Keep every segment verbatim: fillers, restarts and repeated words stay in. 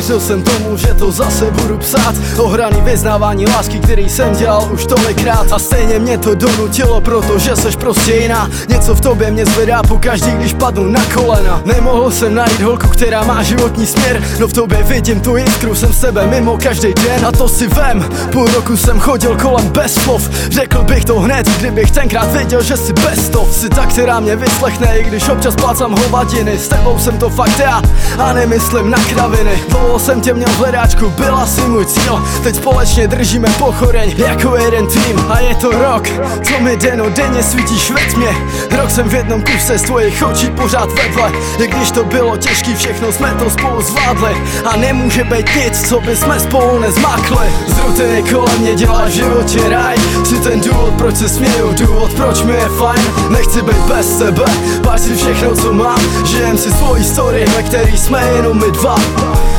Věřil jsem tomu, že to zase budu psát, ohraný vyznávání lásky, který jsem dělal už tolikrát. A stejně mě to donutilo, protože seš prostě jiná. Něco v tobě mě zvedá pokaždý, když padnu na kolena. Nemohl jsem najít holku, která má životní směr, no v tobě vidím tu jiskru, jsem s tebe mimo každý den. A to si vem, půl roku jsem chodil kolem bez slov. Řekl bych to hned, kdybych tenkrát věděl, že jsi bez tov. Jsi ta, která mě vyslechne, i když občas plácám hovadiny. S tebou jsem to fakt já a nemyslím na kraviny. Dlouho jsem tě měl v hledáčku, byla si můj cíl. Teď společně držíme Pochodeň jako jeden tým. A je to rok, co mi den o denně svítíš ve tmě. Rok jsem v jednom kuse z tvojich očí pořád vedle. I když to bylo těžký, všechno jsme to spolu zvládli. A nemůže být nic, co by jsme spolu nezmákli. Zrutiny kolem mě dělá životě ráj. Jsi ten důvod, proč se směju, důvod, proč mi je fajn. Nechci být bez sebe, páč si všechno, co mám. Žijem si svoji story, ve který jsme jenom my dva.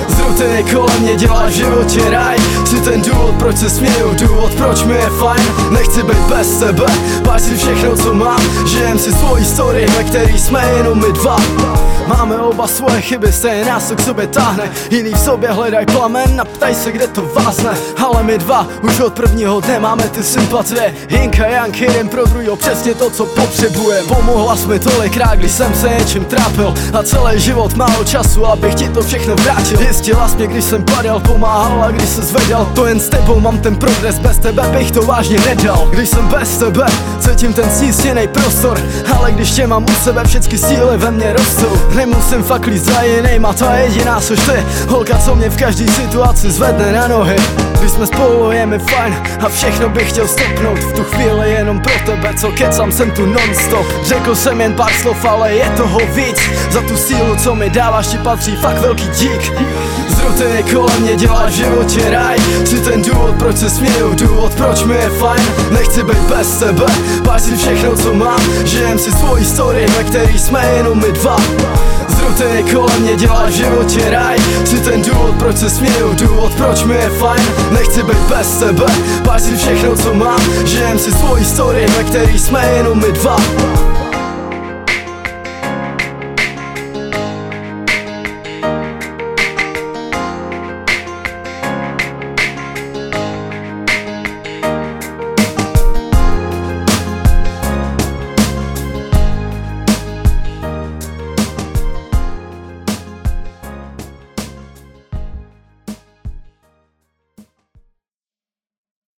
Zrutiny kolem mě dělá životě ráj. Jsi ten důvod, proč se směju, důvod, proč mi je fajn. Nechci být bez sebe, páč si všechno, co mám. Žijem si svoji story, ve který jsme jenom my dva. Máme oba svoje chyby, stejně nás to k sobě táhne. Jiný v sobě hledaj plamen a ptaj se, kde to vázne. Ale my dva už od prvního dne máme ty sympatie. Jinka Jank, jeden pro druhýho, přesně to, co potřebuje. Pomohla jsi mi tolikrát, když jsem se něčím trápil. A celý život málo času, abych ti to všechno vrátil. Jistila jsi mě, když jsem padal, pomáhala, když se zvedal. To jen s tebou mám ten progres, bez tebe bych to vážně nedal. Když jsem bez tebe, cítím ten stísněnej prostor. Ale když tě mám u sebe, všechny síly ve mně rostou. Nemusím fakt líst za jinejma, ta jediná což ty. Holka, co mě v každý situaci zvedne na nohy. Když jsme spolu, je mi fajn a všechno bych chtěl stopnout. V tu chvíli jenom pro tebe, co kecám, jsem tu non-stop. Řekl jsem jen pár slov, ale je toho víc. Za tu sílu, co mi dáváš, ti patří fakt velký dík. Zrutiny kolem mě dělá životě ráj. Jsi ten důvod, proč se směju, důvod, proč mi je fajn. Nechci být bez sebe, páč si všechno, co mám. Žijem si svoji story, ve který jsme jenom my dva. Zrutiny kolem mě dělá životě ráj. Jsi ten důvod, proč se směju, důvod, proč mi je fajn. Nechci být bez sebe, páč si všechno, co mám. Žijem si svoji story, ve který jsme jenom my dva.